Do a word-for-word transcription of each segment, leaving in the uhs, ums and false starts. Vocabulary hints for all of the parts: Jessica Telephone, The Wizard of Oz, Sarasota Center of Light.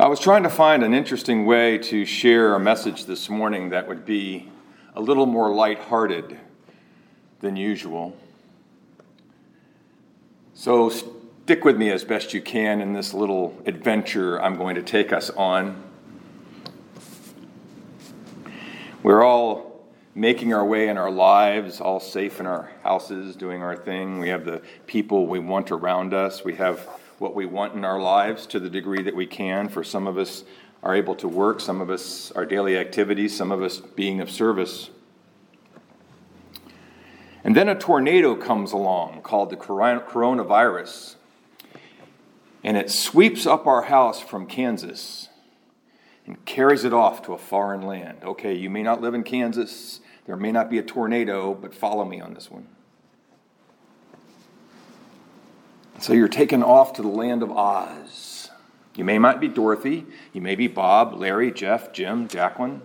I was trying to find an interesting way to share a message this morning that would be a little more lighthearted than usual. So stick with me as best you can in this little adventure I'm going to take us on. We're all making our way in our lives, all safe in our houses, doing our thing. We have the people we want around us. We have what we want in our lives to the degree that we can. For some of us are able to work, some of us our daily activities, some of us being of service. And then a tornado comes along called the coronavirus, and it sweeps up our house from Kansas and carries it off to a foreign land. Okay, you may not live in Kansas, there may not be a tornado, but follow me on this one. So you're taken off to the land of Oz. You may not be Dorothy. You may be Bob, Larry, Jeff, Jim, Jacqueline.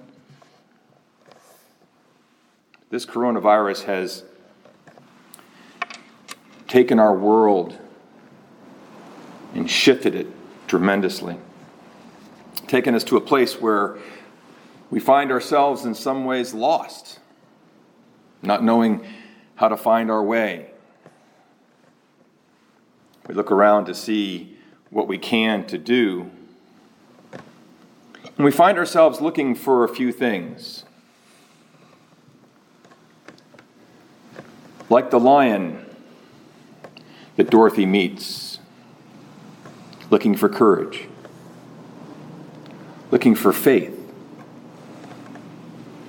This coronavirus has taken our world and shifted it tremendously. Taken us to a place where we find ourselves in some ways lost, not knowing how to find our way. We look around to see what we can to do. And we find ourselves looking for a few things. Like the lion that Dorothy meets, looking for courage, looking for faith,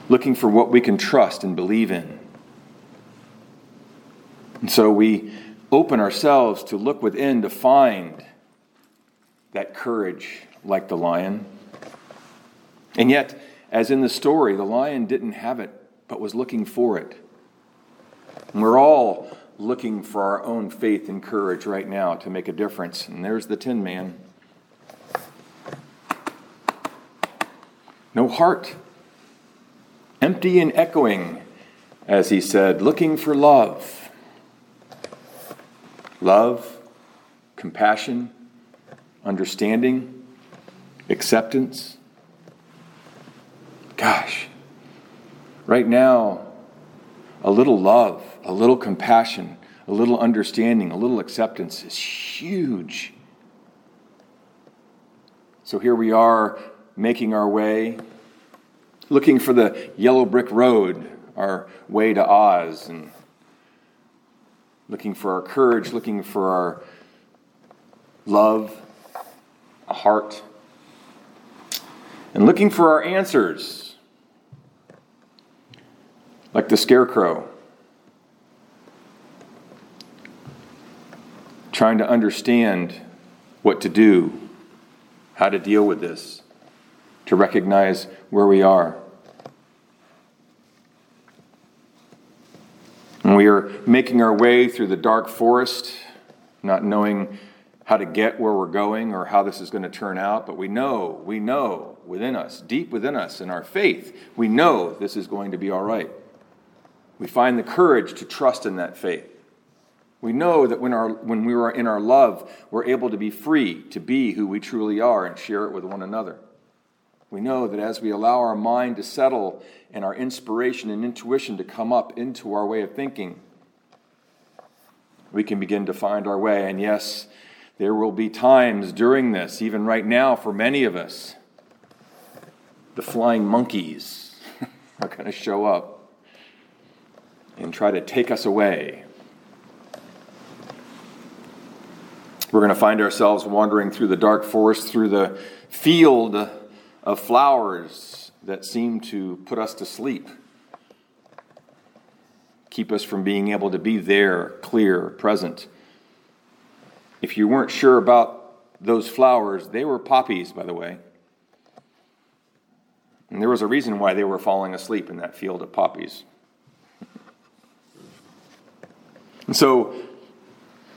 looking for what we can trust and believe in. And so we open ourselves to look within to find that courage like the lion. And yet, as in the story, the lion didn't have it, but was looking for it. And we're all looking for our own faith and courage right now to make a difference. And there's the Tin Man. No heart. Empty and echoing, as he said, looking for love. Love, compassion, understanding, acceptance. Gosh, right now, a little love, a little compassion, a little understanding, a little acceptance is huge. So here we are making our way, looking for the yellow brick road, our way to Oz, and looking for our courage, looking for our love, a heart, and looking for our answers, like the scarecrow, trying to understand what to do, how to deal with this, to recognize where we are. And we are making our way through the dark forest, not knowing how to get where we're going or how this is going to turn out. But we know, we know within us, deep within us, in our faith, we know this is going to be all right. We find the courage to trust in that faith. We know that when our when we are in our love, we're able to be free to be who we truly are and share it with one another. We know that as we allow our mind to settle and our inspiration and intuition to come up into our way of thinking, we can begin to find our way. And yes, there will be times during this, even right now for many of us, the flying monkeys are going to show up and try to take us away. We're going to find ourselves wandering through the dark forest, through the field of flowers that seem to put us to sleep, keep us from being able to be there, clear, present. If you weren't sure about those flowers, they were poppies, by the way. And there was a reason why they were falling asleep in that field of poppies. And so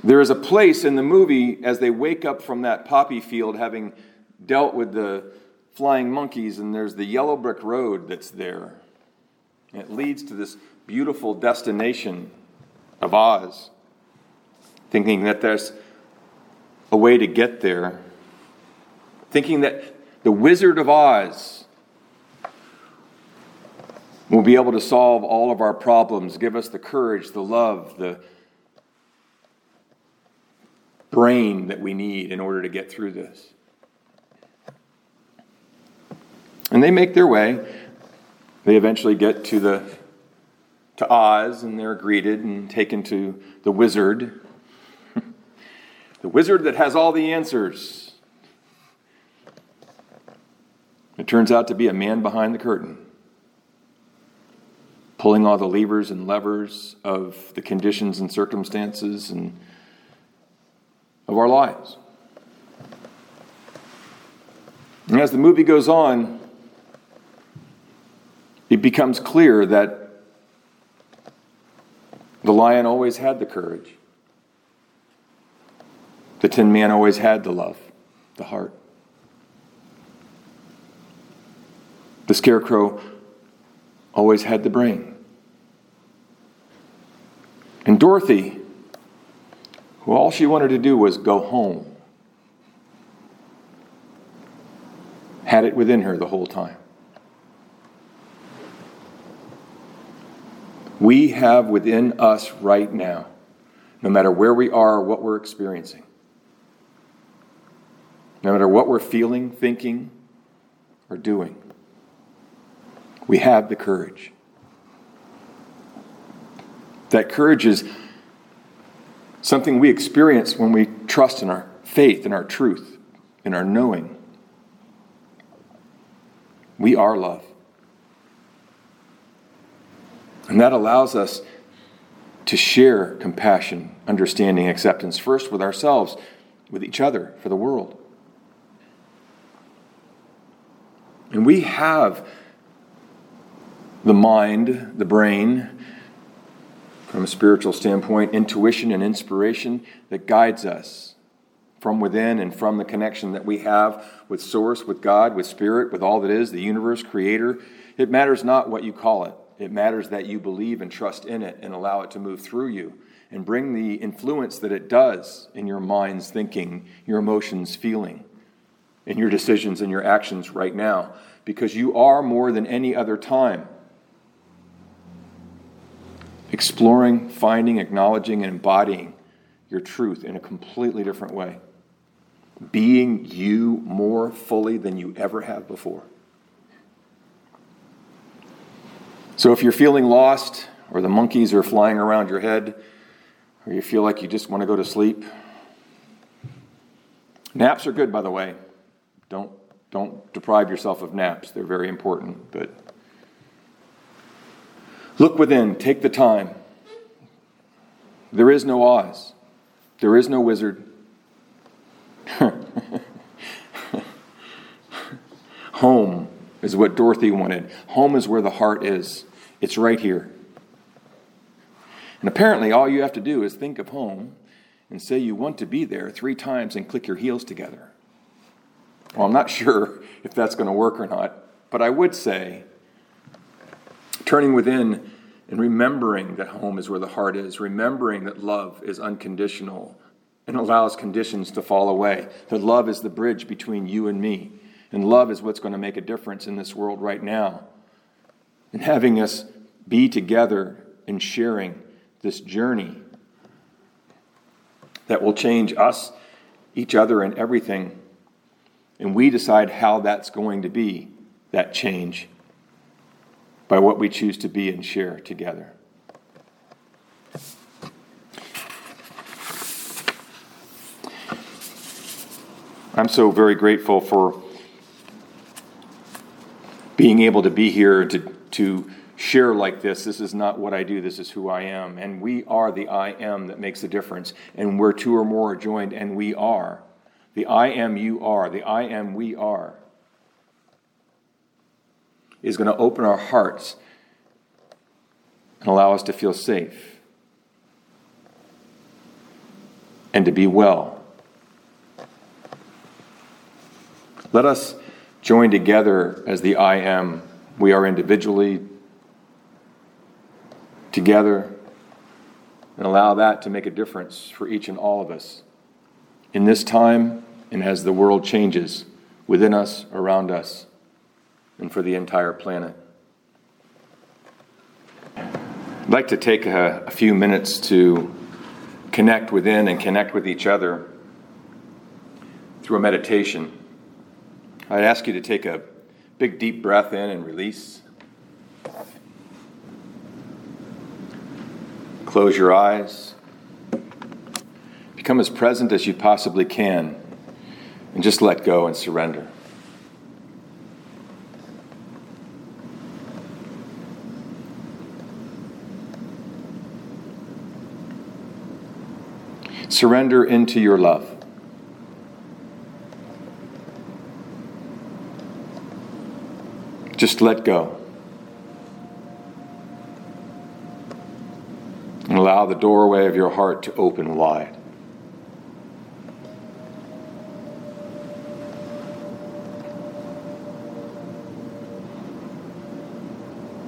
there is a place in the movie as they wake up from that poppy field, having dealt with the flying monkeys, and there's the yellow brick road that's there. And it leads to this beautiful destination of Oz, thinking that there's a way to get there, thinking that The Wizard of Oz will be able to solve all of our problems, give us the courage, the love, the brain that we need in order to get through this. And they make their way. They eventually get to the to Oz, and they're greeted and taken to the wizard. The wizard that has all the answers. It turns out to be a man behind the curtain, pulling all the levers and levers of the conditions and circumstances and of our lives. And as the movie goes on, it becomes clear that the lion always had the courage. The tin man always had the love, the heart. The scarecrow always had the brain. And Dorothy, who all she wanted to do was go home, had it within her the whole time. We have within us right now, no matter where we are or what we're experiencing, no matter what we're feeling, thinking, or doing, we have the courage. That courage is something we experience when we trust in our faith, in our truth, in our knowing. We are love. And that allows us to share compassion, understanding, acceptance, first with ourselves, with each other, for the world. And we have the mind, the brain, from a spiritual standpoint, intuition and inspiration that guides us from within and from the connection that we have with Source, with God, with Spirit, with all that is, the universe, Creator. It matters not what you call it. It matters that you believe and trust in it and allow it to move through you and bring the influence that it does in your mind's thinking, your emotions, feeling, in your decisions and your actions right now, because you are more than any other time exploring, finding, acknowledging, and embodying your truth in a completely different way. Being you more fully than you ever have before. So if you're feeling lost, or the monkeys are flying around your head, or you feel like you just want to go to sleep, naps are good, by the way. Don't, don't deprive yourself of naps. They're very important, but look within. Take the time. There is no Oz. There is no wizard. Home is what Dorothy wanted. Home is where the heart is. It's right here. And apparently all you have to do is think of home and say you want to be there three times and click your heels together. Well, I'm not sure if that's going to work or not, but I would say turning within and remembering that home is where the heart is, remembering that love is unconditional and allows conditions to fall away, that love is the bridge between you and me, and love is what's going to make a difference in this world right now. And having us be together and sharing this journey that will change us, each other, and everything, and we decide how that's going to be, that change, by what we choose to be and share together. I'm so very grateful for being able to be here to, to share like this. This is not what I do. This is who I am. And we are the I am that makes a difference. And where two or more are joined, and we are. The I am you are. The I am we are is going to open our hearts and allow us to feel safe and to be well. Let us join together as the I am. We are individually together, and allow that to make a difference for each and all of us in this time and as the world changes within us, around us, and for the entire planet. I'd like to take a, a few minutes to connect within and connect with each other through a meditation. I'd ask you to take a big deep breath in and release. Close your eyes. Become as present as you possibly can, and just let go and surrender. Surrender into your love. Just let go. And allow the doorway of your heart to open wide.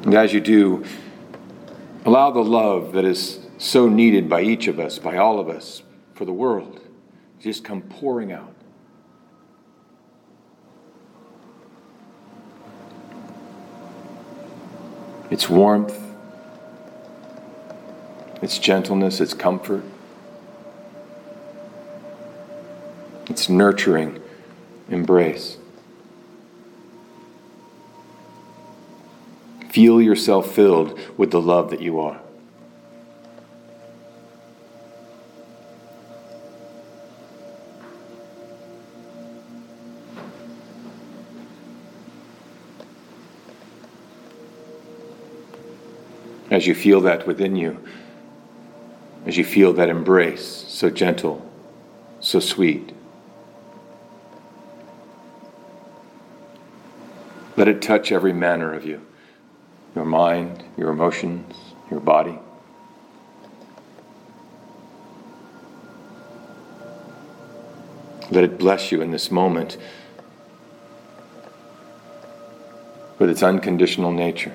And as you do, allow the love that is so needed by each of us, by all of us, for the world, just come pouring out. Its warmth, its gentleness, its comfort, its nurturing embrace. Feel yourself filled with the love that you are. As you feel that within you, as you feel that embrace, so gentle, so sweet, let it touch every manner of you, your mind, your emotions, your body. Let it bless you in this moment with its unconditional nature.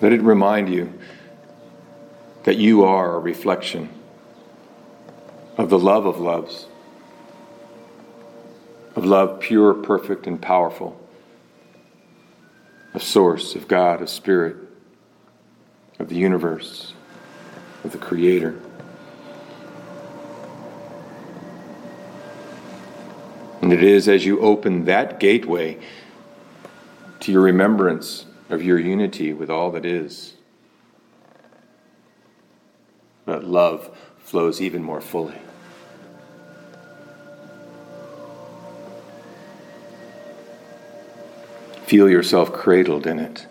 Let it remind you that you are a reflection of the love of loves, of love pure, perfect, and powerful, of Source, of God, of Spirit, of the universe, of the Creator. And it is as you open that gateway to your remembrance of your unity with all that is, that love flows even more fully. Feel yourself cradled in it,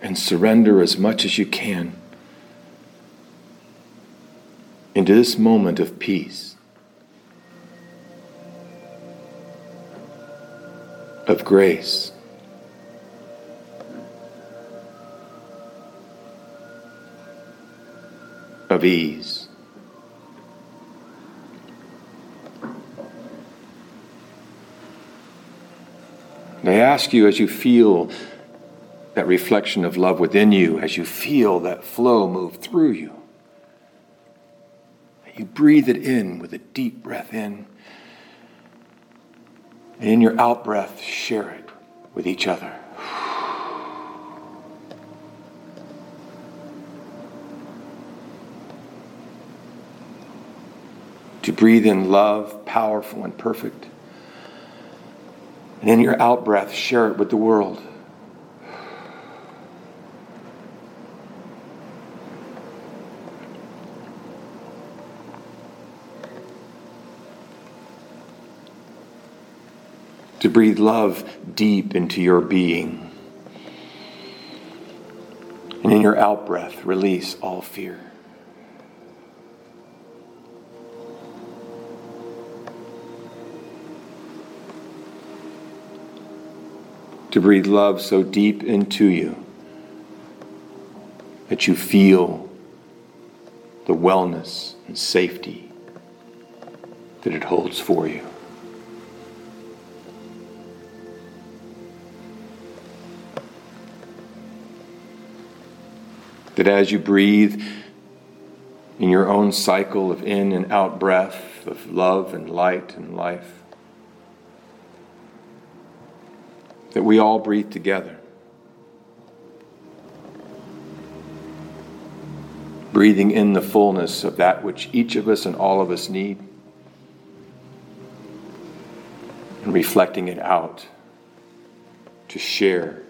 and surrender as much as you can into this moment of peace, of grace, of ease. And I ask you, as you feel that reflection of love within you, as you feel that flow move through you, that you breathe it in with a deep breath in, and in your out breath, share it with each other. To breathe in love, powerful and perfect. And in your out-breath, share it with the world. To breathe love deep into your being. And in your out-breath, release all fear. To breathe love so deep into you that you feel the wellness and safety that it holds for you. that as you breathe in your own cycle of in and out breath, of love and light and life, that we all breathe together. Breathing in the fullness of that which each of us and all of us need, and reflecting it out to share.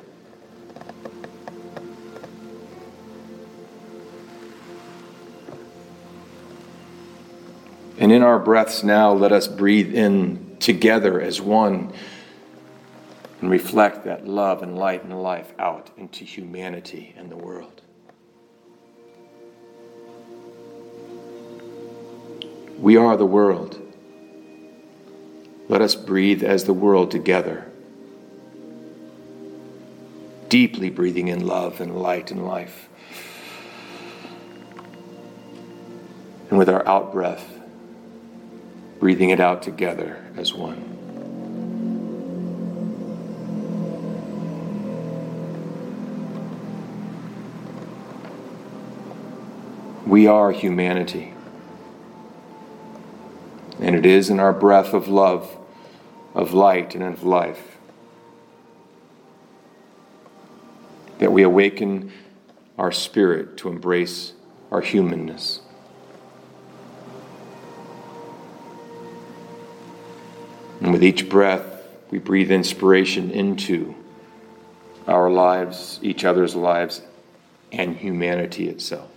And in our breaths now, let us breathe in together as one and reflect that love and light and life out into humanity and the world. We are the world. Let us breathe as the world together, deeply breathing in love and light and life. And with our out breath, breathing it out together as one. We are humanity. And it is in our breath of love, of light, and of life that we awaken our spirit to embrace our humanness. And with each breath, we breathe inspiration into our lives, each other's lives, and humanity itself.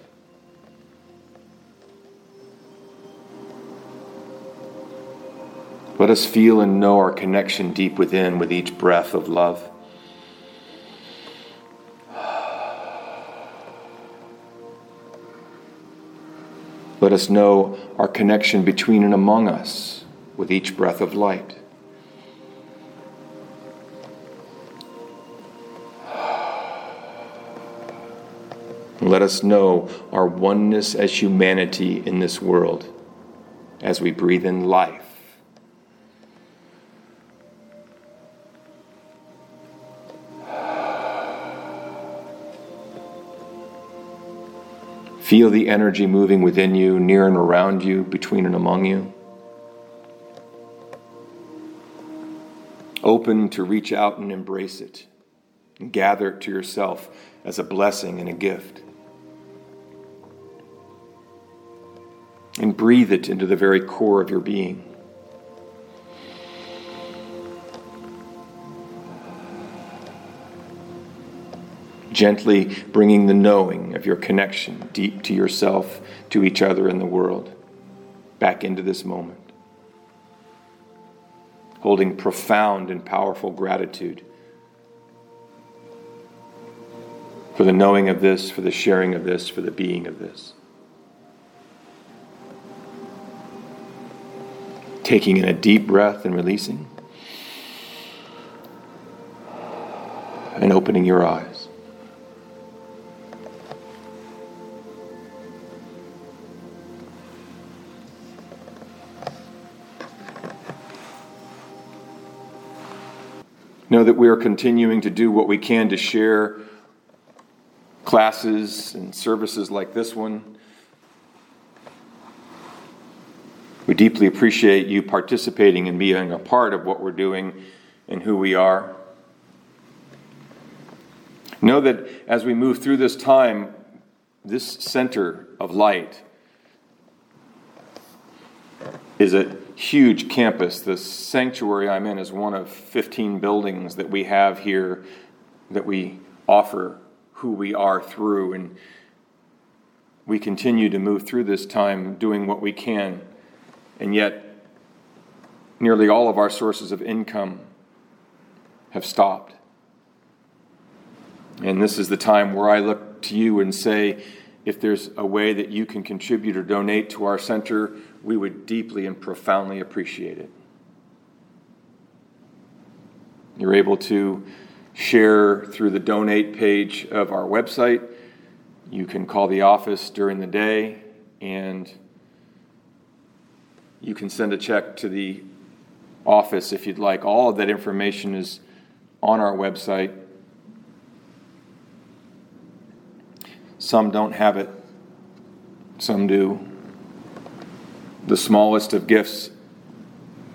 Let us feel and know our connection deep within with each breath of love. Let us know our connection between and among us with each breath of light. Let us know our oneness as humanity in this world as we breathe in life. Feel the energy moving within you, near and around you, between and among you. Open to reach out and embrace it, and gather it to yourself as a blessing and a gift. And breathe it into the very core of your being. Gently bringing the knowing of your connection deep to yourself, to each other, and the world, back into this moment. Holding profound and powerful gratitude for the knowing of this, for the sharing of this, for the being of this. Taking in a deep breath and releasing, and opening your eyes. Know that we are continuing to do what we can to share classes and services like this one. We deeply appreciate you participating and being a part of what we're doing and who we are. Know that as we move through this time, this center of light is a huge campus. The sanctuary I'm in is one of fifteen buildings that we have here that we offer who we are through, and we continue to move through this time doing what we can, and yet nearly all of our sources of income have stopped. And this is the time where I look to you and say, if there's a way that you can contribute or donate to our center, we would deeply and profoundly appreciate it. You're able to share through the donate page of our website. You can call the office during the day, and you can send a check to the office if you'd like. All of that information is on our website. Some don't have it. Some do. The smallest of gifts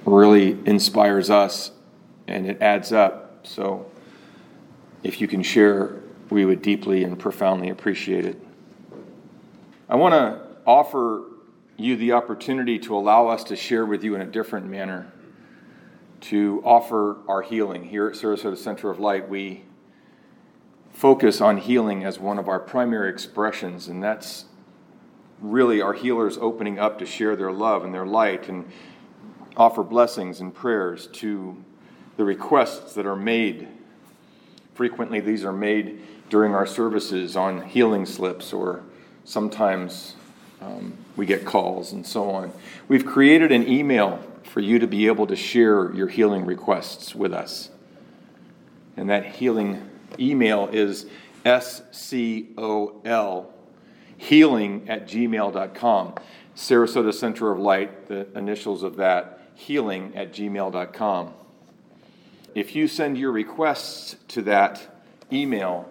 really inspires us, and it adds up. So if you can share, we would deeply and profoundly appreciate it. I want to offer you the opportunity to allow us to share with you in a different manner, to offer our healing. Here at Sarasota Center of Light, we focus on healing as one of our primary expressions, and that's really our healers opening up to share their love and their light and offer blessings and prayers to the requests that are made. Frequently, these are made during our services on healing slips, or sometimes um, we get calls and so on. We've created an email for you to be able to share your healing requests with us. And that healing email is S C O L, healing at gmail dot com. Sarasota Center of Light, the initials of that, healing at gmail dot com. If you send your requests to that email,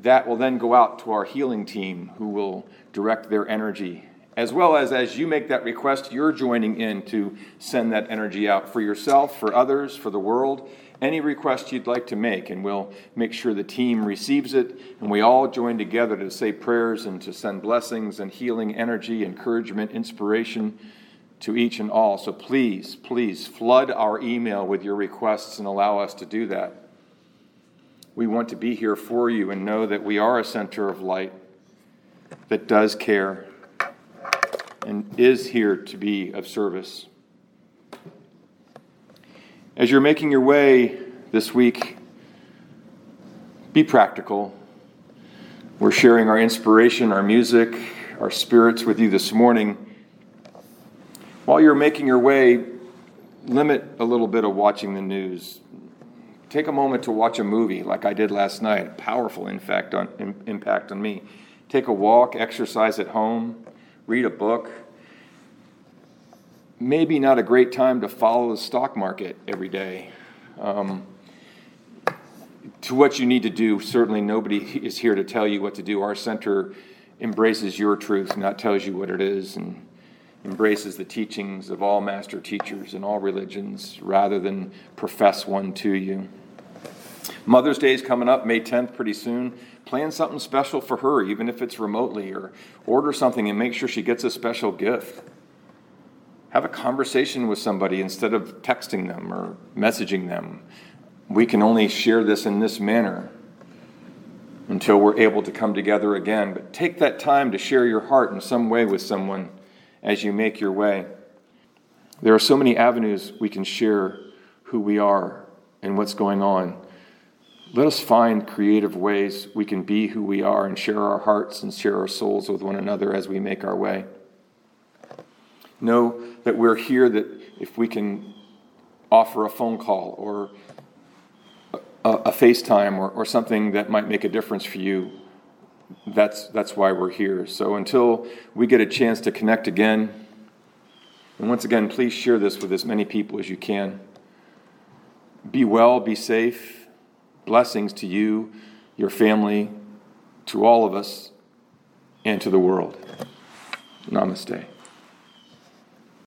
that will then go out to our healing team, who will direct their energy. As well as as you make that request, you're joining in to send that energy out for yourself, for others, for the world, any request you'd like to make. And we'll make sure the team receives it, and we all join together to say prayers and to send blessings and healing energy, encouragement, inspiration to each and all. So please, please flood our email with your requests and allow us to do that. We want to be here for you, and know that we are a center of light that does care and is here to be of service. As you're making your way this week, be practical. We're sharing our inspiration, our music, our spirits with you this morning. While you're making your way, limit a little bit of watching the news. Take a moment to watch a movie like I did last night, a powerful impact on, in, impact on me. Take a walk, exercise at home. Read a book. Maybe not a great time to follow the stock market every day. Um, to what you need to do, certainly nobody is here to tell you what to do. Our center embraces your truth, not tells you what it is, and embraces the teachings of all master teachers in all religions rather than profess one to you. Mother's Day is coming up, May tenth, pretty soon. Plan something special for her, even if it's remotely, or order something and make sure she gets a special gift. Have a conversation with somebody instead of texting them or messaging them. We can only share this in this manner until we're able to come together again. But take that time to share your heart in some way with someone as you make your way. There are so many avenues we can share who we are and what's going on. Let us find creative ways we can be who we are and share our hearts and share our souls with one another as we make our way. Know that we're here, that if we can offer a phone call or a, a FaceTime or, or something that might make a difference for you, that's, that's why we're here. So until we get a chance to connect again, and once again, please share this with as many people as you can. Be well, be safe. Blessings to you, your family, to all of us, and to the world. Namaste.